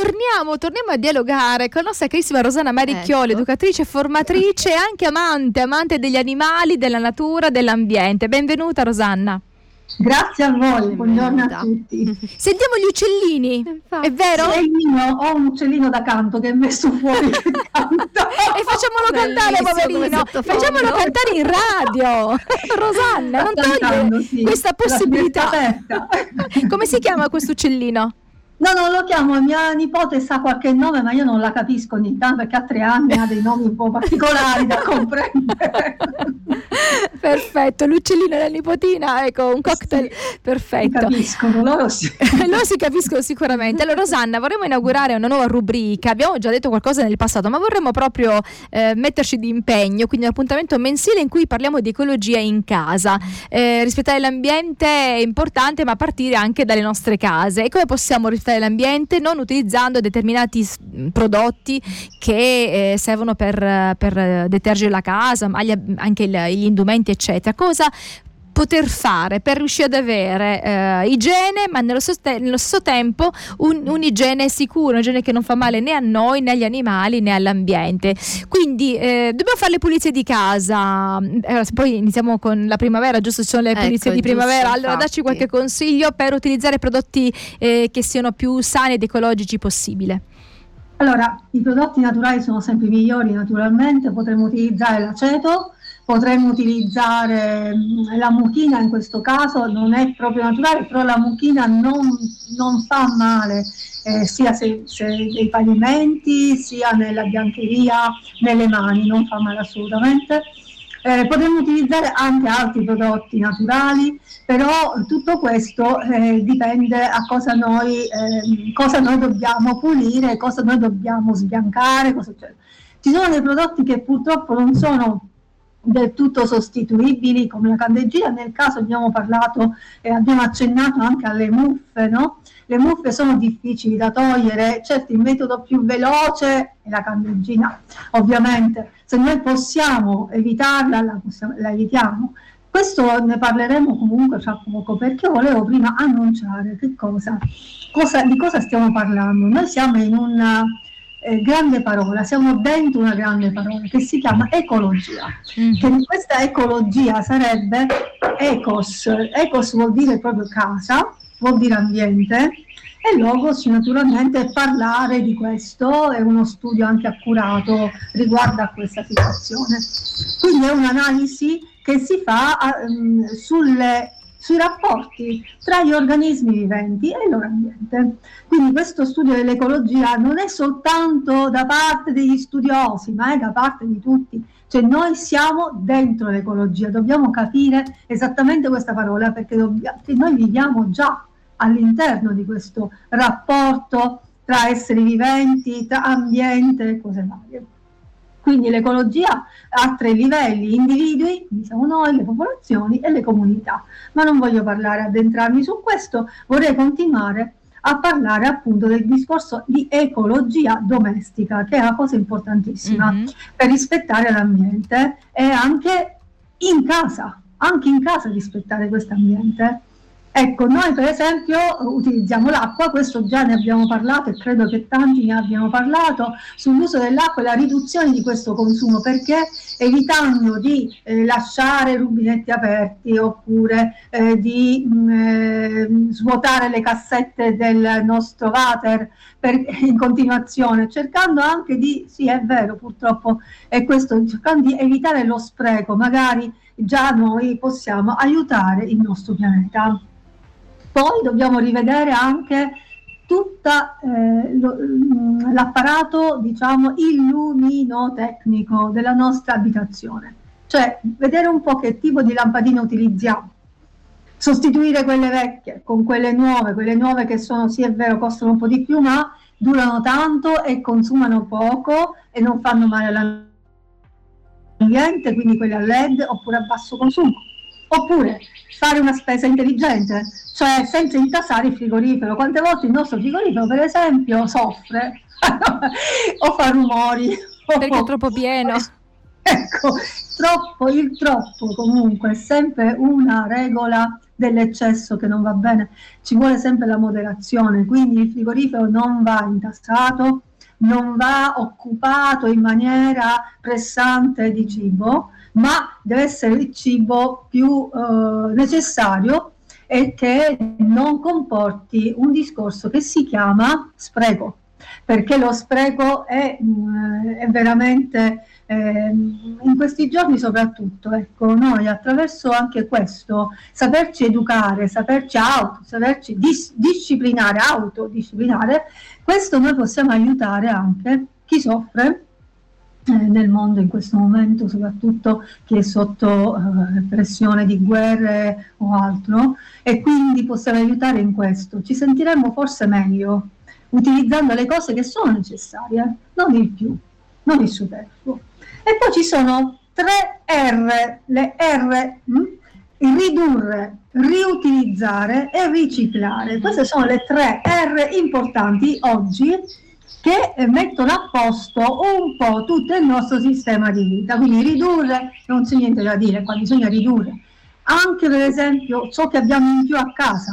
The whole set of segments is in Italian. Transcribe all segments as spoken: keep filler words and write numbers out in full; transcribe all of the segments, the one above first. torniamo, torniamo a dialogare con la nostra carissima Rosanna Maricchioli, ecco. Educatrice, formatrice e anche amante, amante degli animali, della natura, dell'ambiente. Benvenuta Rosanna. Grazie a voi, buongiorno a tutti. Sentiamo gli uccellini, infatti. È vero? Io ho un uccellino da canto che è messo fuori che canta. E facciamolo cantare, poverino, facciamolo cantare in radio. Rosanna, non toglie sì. questa possibilità. Come si chiama questo uccellino? No, non lo chiamo, mia nipote sa qualche nome, ma io non la capisco ogni tanto perché a tre anni ha dei nomi un po' particolari da comprendere. Perfetto, l'uccellino e la nipotina, ecco, un cocktail sì, perfetto. Capiscono, loro sì. Loro si capiscono sicuramente. Allora Rosanna, vorremmo inaugurare una nuova rubrica, abbiamo già detto qualcosa nel passato, ma vorremmo proprio eh, metterci di impegno, quindi un appuntamento mensile in cui parliamo di ecologia in casa. Eh, rispettare l'ambiente è importante, ma partire anche dalle nostre case. E come possiamo rispettare l'ambiente non utilizzando determinati prodotti che eh, servono per, per detergere la casa, anche il, gli indumenti eccetera. Cosa poter fare per riuscire ad avere eh, igiene, ma nello, soste- nello stesso tempo un, un'igiene sicura, un'igiene che non fa male né a noi né agli animali né all'ambiente. Quindi eh, dobbiamo fare le pulizie di casa, eh, poi iniziamo con la primavera, giusto? Ci sono le pulizie ecco, di primavera, giusto, allora dacci qualche consiglio per utilizzare prodotti eh, che siano più sani ed ecologici possibile. Allora, i prodotti naturali sono sempre migliori naturalmente, potremmo utilizzare l'aceto, potremmo utilizzare la mucchina, in questo caso non è proprio naturale, però la mucchina non, non fa male eh, sia se, se nei pavimenti, sia nella biancheria, nelle mani, non fa male assolutamente. Eh, potremmo utilizzare anche altri prodotti naturali, però tutto questo eh, dipende a cosa noi, eh, cosa noi dobbiamo pulire, cosa noi dobbiamo sbiancare, cosa c'è. Ci sono dei prodotti che purtroppo non sono del tutto sostituibili, come la candeggina. Nel caso abbiamo parlato e eh, abbiamo accennato anche alle muffe, no? Le muffe sono difficili da togliere, certo il metodo più veloce è la candeggina, ovviamente se noi possiamo evitarla la, possiamo, la evitiamo. Questo ne parleremo comunque fra poco, perché volevo prima annunciare che cosa, cosa di cosa stiamo parlando. Noi siamo in una Eh, grande parola, siamo dentro una grande parola che si chiama ecologia, mm-hmm. che questa ecologia sarebbe ecos, ecos vuol dire proprio casa, vuol dire ambiente, e logos naturalmente parlare di questo è uno studio anche accurato riguardo a questa situazione, quindi è un'analisi che si fa um, sulle sui rapporti tra gli organismi viventi e il loro ambiente. Quindi questo studio dell'ecologia non è soltanto da parte degli studiosi, ma è da parte di tutti. Cioè noi siamo dentro l'ecologia, dobbiamo capire esattamente questa parola, perché dobb- noi viviamo già all'interno di questo rapporto tra esseri viventi, tra ambiente e cose varie. Quindi l'ecologia ha tre livelli, individui, quindi siamo noi, le popolazioni e le comunità. Ma non voglio parlare, addentrarmi su questo, vorrei continuare a parlare appunto del discorso di ecologia domestica, che è una cosa importantissima mm-hmm. per rispettare l'ambiente e anche in casa, anche in casa rispettare questo ambiente. Ecco, noi per esempio utilizziamo l'acqua, questo già ne abbiamo parlato e credo che tanti ne abbiamo parlato, sull'uso dell'acqua e la riduzione di questo consumo, perché evitando di eh, lasciare rubinetti aperti oppure eh, di mh, svuotare le cassette del nostro water per, in continuazione, cercando anche di, sì è vero purtroppo è questo, cercando di evitare lo spreco, magari già noi possiamo aiutare il nostro pianeta. Poi dobbiamo rivedere anche tutto eh, l'apparato, diciamo, illuminotecnico della nostra abitazione. Cioè, vedere un po' che tipo di lampadine utilizziamo. Sostituire quelle vecchie con quelle nuove, quelle nuove che sono, sì è vero, costano un po' di più, ma durano tanto e consumano poco e non fanno male all'ambiente, quindi quelle a L E D oppure a basso consumo. Oppure fare una spesa intelligente, cioè senza intasare il frigorifero. Quante volte il nostro frigorifero, per esempio, soffre o fa rumori. Perché o... è troppo pieno. Ecco, troppo, il troppo comunque è sempre una regola dell'eccesso che non va bene, ci vuole sempre la moderazione, quindi il frigorifero non va intassato, non va occupato in maniera pressante di cibo, ma deve essere il cibo più eh, necessario e che non comporti un discorso che si chiama spreco, perché lo spreco è, è veramente, eh, in questi giorni soprattutto, ecco, noi attraverso anche questo, saperci educare, saperci auto, saperci dis- disciplinare, autodisciplinare, questo noi possiamo aiutare anche chi soffre eh, nel mondo in questo momento, soprattutto chi è sotto eh, pressione di guerre o altro, e quindi possiamo aiutare in questo, ci sentiremmo forse meglio, utilizzando le cose che sono necessarie, non il più, non il superfluo. E poi ci sono tre R, le R, mh? ridurre, riutilizzare e riciclare. Queste sono le tre R importanti oggi che mettono a posto un po' tutto il nostro sistema di vita. Quindi ridurre, non c'è niente da dire, qua bisogna ridurre. Anche per esempio ciò che abbiamo in più a casa,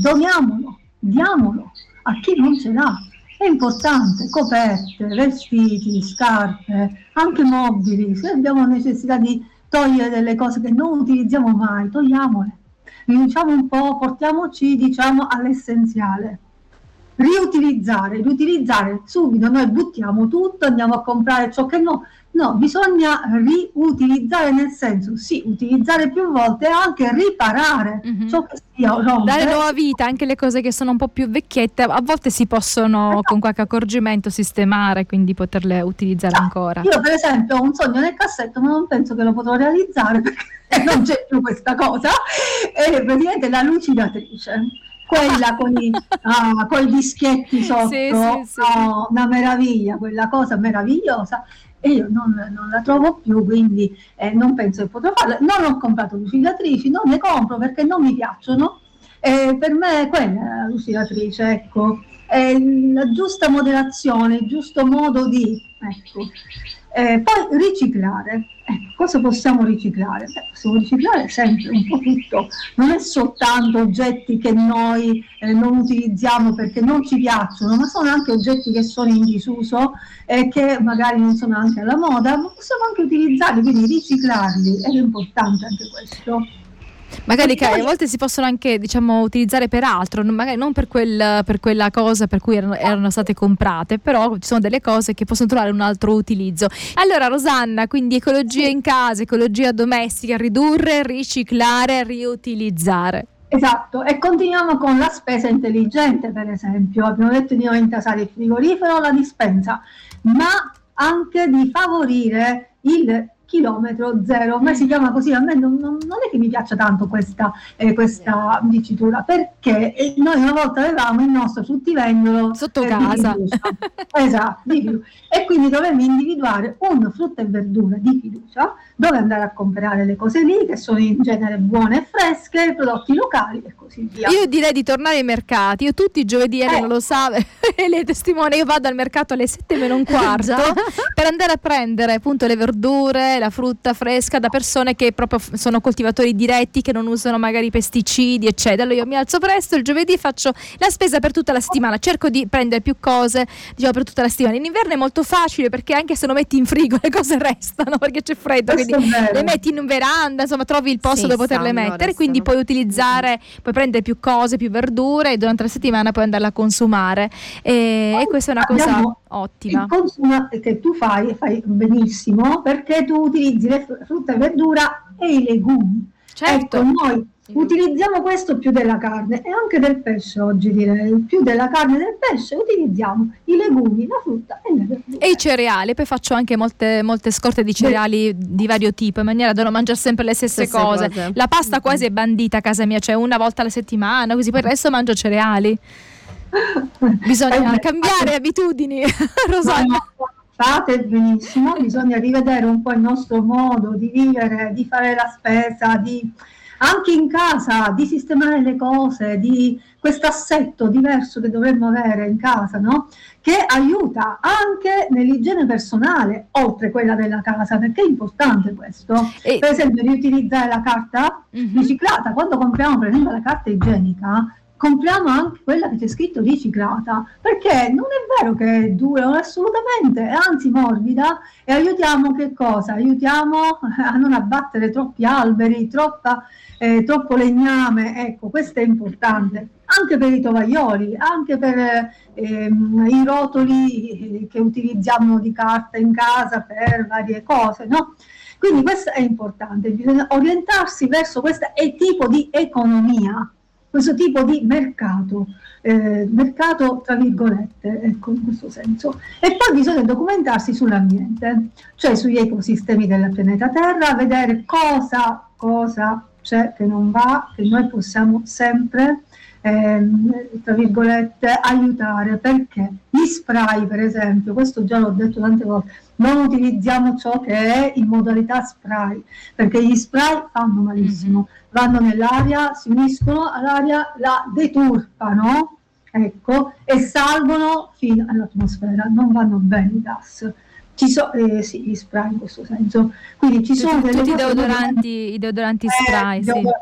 doniamolo, diamolo a chi non ce l'ha, è importante, coperte, vestiti, scarpe, anche mobili, se abbiamo necessità di togliere delle cose che non utilizziamo mai, togliamole, riduciamo un po', portiamoci diciamo all'essenziale, riutilizzare, riutilizzare subito, noi buttiamo tutto, andiamo a comprare ciò che no, no, bisogna riutilizzare nel senso, sì, utilizzare più volte e anche riparare mm-hmm. ciò che sia rompere. Dare nuova vita, anche le cose che sono un po' più vecchiette, a volte si possono eh, con qualche accorgimento sistemare, quindi poterle utilizzare no. ancora. Io per esempio ho un sogno nel cassetto, ma non penso che lo potrò realizzare perché non c'è più questa cosa, e praticamente la lucidatrice. Quella con i ah, con i dischietti sotto, sì, sì, sì. Oh, una meraviglia, quella cosa meravigliosa, e io non, non la trovo più, quindi eh, non penso che potrò farla. Non ho comprato lucidatrici, non ne compro perché non mi piacciono, eh, per me quella è la lucidatrice, ecco, è la giusta moderazione, il giusto modo di, ecco. Eh, poi riciclare, ecco, cosa possiamo riciclare? Beh, possiamo riciclare sempre un po' tutto, non è soltanto oggetti che noi eh, non utilizziamo perché non ci piacciono, ma sono anche oggetti che sono in disuso e eh, che magari non sono anche alla moda, ma possiamo anche utilizzarli, quindi riciclarli, ed è importante anche questo. Magari che a volte si possono anche diciamo utilizzare per altro, magari non per, quel, per quella cosa per cui erano, erano state comprate, però ci sono delle cose che possono trovare un altro utilizzo. Allora Rosanna, quindi ecologia in casa, ecologia domestica, ridurre, riciclare, riutilizzare. Esatto, e continuiamo con la spesa intelligente, per esempio, abbiamo detto di non intasare il frigorifero, la dispensa, ma anche di favorire il chilometro zero, ma si chiama così, a me non, non, non è che mi piaccia tanto questa, eh, questa dicitura, perché noi una volta avevamo il nostro fruttivendolo sotto eh, casa, di esatto, di fiducia. E quindi dovremmo individuare un frutta e verdura di fiducia, dove andare a comprare le cose lì, che sono in genere buone e fresche, prodotti locali e così via. Io direi di tornare ai mercati, io tutti i giovedì, eh. non lo sa, le testimone, io vado al mercato alle sette meno un quarto per andare a prendere appunto le verdure, la frutta fresca da persone che proprio sono coltivatori diretti, che non usano magari pesticidi eccetera. Allora io mi alzo presto il giovedì, faccio la spesa per tutta la settimana, cerco di prendere più cose diciamo per tutta la settimana. In inverno è molto facile perché anche se lo metti in frigo le cose restano perché c'è freddo, quindi le metti in veranda, insomma trovi il posto sì, dove poterle mettere, restano. Quindi puoi utilizzare, puoi prendere più cose, più verdure, e durante la settimana puoi andarla a consumare, e, oh, e questa è una cosa ottima. Il consumo che tu fai fai benissimo perché tu utilizzi le frutta e verdura e i legumi. Certo. Ecco, noi utilizziamo questo più della carne e anche del pesce oggi, direi, più della carne e del pesce utilizziamo i legumi, la frutta e le verdure. E i cereali, poi faccio anche molte, molte scorte di cereali di vario tipo in maniera da non mangiare sempre le stesse, stesse cose. cose. La pasta quasi è bandita a casa mia, cioè una volta alla settimana, così poi il resto mangio cereali. Bisogna eh, cambiare eh, abitudini, Rosanna. Fate benissimo, bisogna rivedere un po' il nostro modo di vivere, di fare la spesa, di anche in casa, di sistemare le cose, di questo assetto diverso che dovremmo avere in casa, no? Che aiuta anche nell'igiene personale, oltre quella della casa, perché è importante questo. E... Per esempio, riutilizzare la carta mm-hmm. riciclata. Quando compriamo, per esempio, la carta igienica, compriamo anche quella che c'è scritto riciclata, perché non è vero che è dura assolutamente, è anzi morbida, e aiutiamo che cosa? Aiutiamo a non abbattere troppi alberi, troppa, eh, troppo legname, ecco, questo è importante. Anche per i tovaglioli, anche per ehm, i rotoli che utilizziamo di carta in casa per varie cose, no? Quindi questo è importante, bisogna orientarsi verso questo tipo di economia, questo tipo di mercato, eh, mercato tra virgolette, ecco, in questo senso. E poi bisogna documentarsi sull'ambiente, cioè sugli ecosistemi del pianeta Terra, vedere cosa, cosa c'è che non va, che noi possiamo sempre, eh, tra virgolette, aiutare. Perché gli spray, per esempio, questo già l'ho detto tante volte, non utilizziamo ciò che è in modalità spray, perché gli spray fanno malissimo, vanno nell'aria, si uniscono all'aria, la deturpano, ecco, e salgono fino all'atmosfera, non vanno bene i gas. Ci sono eh, sì, gli spray in questo senso. Quindi ci sono delle tutti cose deodoranti, dove... i deodoranti spray, eh, sì. Deodor-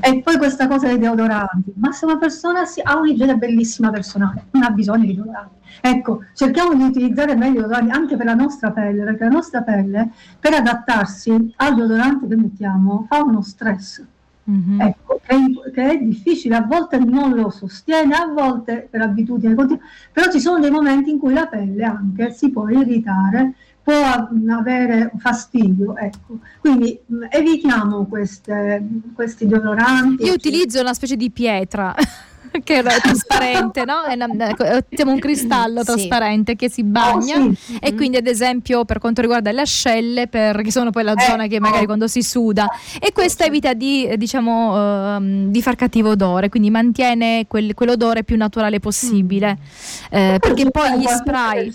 E poi questa cosa dei deodoranti, ma se una persona si, ha un'igiene bellissima personale, non ha bisogno di deodoranti. Ecco, cerchiamo di utilizzare meglio i deodoranti anche per la nostra pelle, perché la nostra pelle, per adattarsi al deodorante che mettiamo, fa uno stress. Mm-hmm. Ecco, che è, che è difficile, a volte non lo sostiene, a volte per abitudine continua, però ci sono dei momenti in cui la pelle anche si può irritare, può avere fastidio, ecco. Quindi mh, evitiamo queste, questi deodoranti. Io utilizzo una specie di pietra che è trasparente, no? È una, un cristallo trasparente sì. che si bagna oh, sì. e quindi ad esempio per quanto riguarda le ascelle, per, che sono poi la eh, zona che magari oh. quando si suda, e questa evita di, diciamo, uh, di far cattivo odore, quindi mantiene quel, quell'odore più naturale possibile, mm. eh, perché poi gli spray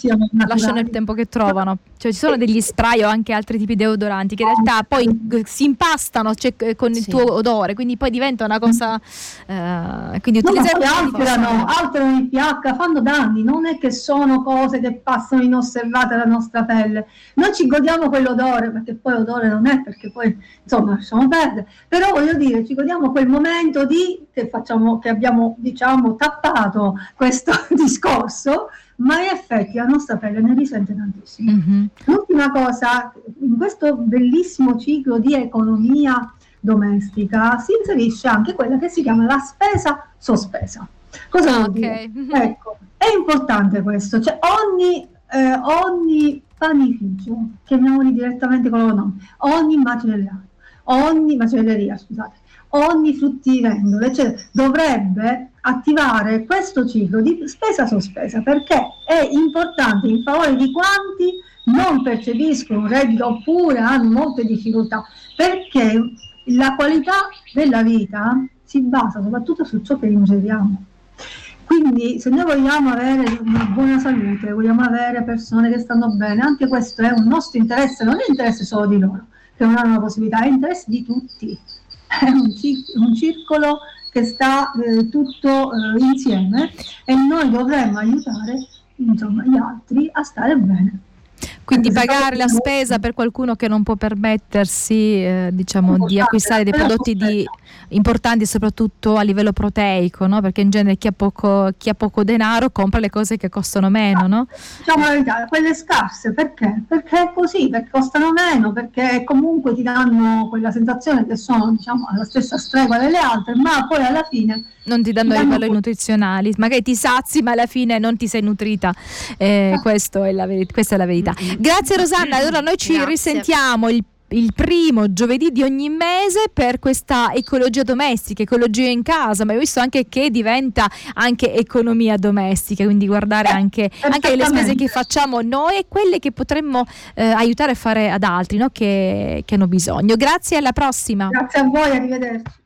lasciano il tempo che trovano, cioè ci sono degli spray o anche altri tipi di deodoranti che in realtà poi si impastano, cioè, con il sì. tuo odore, quindi poi diventa una cosa uh, quindi utilizzare. Alterano, alterano il pH, fanno danni, non è che sono cose che passano inosservate alla nostra pelle. Noi ci godiamo quell'odore, perché poi odore non è, perché poi insomma lasciamo perdere, però voglio dire, ci godiamo quel momento di che facciamo, che abbiamo, diciamo, tappato questo discorso, ma in effetti la nostra pelle ne risente tantissimo. Mm-hmm. L'ultima cosa, in questo bellissimo ciclo di economia domestica si inserisce anche quella che si chiama la spesa sospesa. Cosa vuol okay. dire? Ecco, è importante questo, cioè ogni, eh, ogni panificio, chiamiamoli direttamente con loro nomi, ogni macellaio, ogni macelleria, scusate, ogni fruttivendolo, eccetera, dovrebbe attivare questo ciclo di spesa sospesa, perché è importante in favore di quanti non percepiscono un reddito oppure hanno molte difficoltà, perché la qualità della vita si basa soprattutto su ciò che ingeriamo. Quindi se noi vogliamo avere una buona salute, vogliamo avere persone che stanno bene, anche questo è un nostro interesse, non è interesse solo di loro, che non hanno la possibilità, è interesse di tutti. È un, cic- un circolo che sta eh, tutto eh, insieme, e noi dovremmo aiutare, insomma, gli altri a stare bene. Quindi pagare la spesa per qualcuno che non può permettersi, eh, diciamo, di acquistare dei prodotti di, importanti, soprattutto a livello proteico, no? Perché in genere chi ha poco, chi ha poco denaro compra le cose che costano meno, no? Diciamo la verità, quelle scarse, perché? Perché è così, perché costano meno, perché comunque ti danno quella sensazione che sono, diciamo, alla stessa stregua delle altre, ma poi alla fine... non ti danno i valori nutrizionali, magari ti sazi ma alla fine non ti sei nutrita, eh, questo è la verità, questa è la verità. Grazie Rosanna, allora noi ci Grazie. risentiamo il, il primo giovedì di ogni mese per questa ecologia domestica, ecologia in casa, ma ho visto anche che diventa anche economia domestica, quindi guardare eh, anche, anche le spese che facciamo noi e quelle che potremmo eh, aiutare a fare ad altri, no? che, che hanno bisogno. Grazie, alla prossima. Grazie a voi, arrivederci.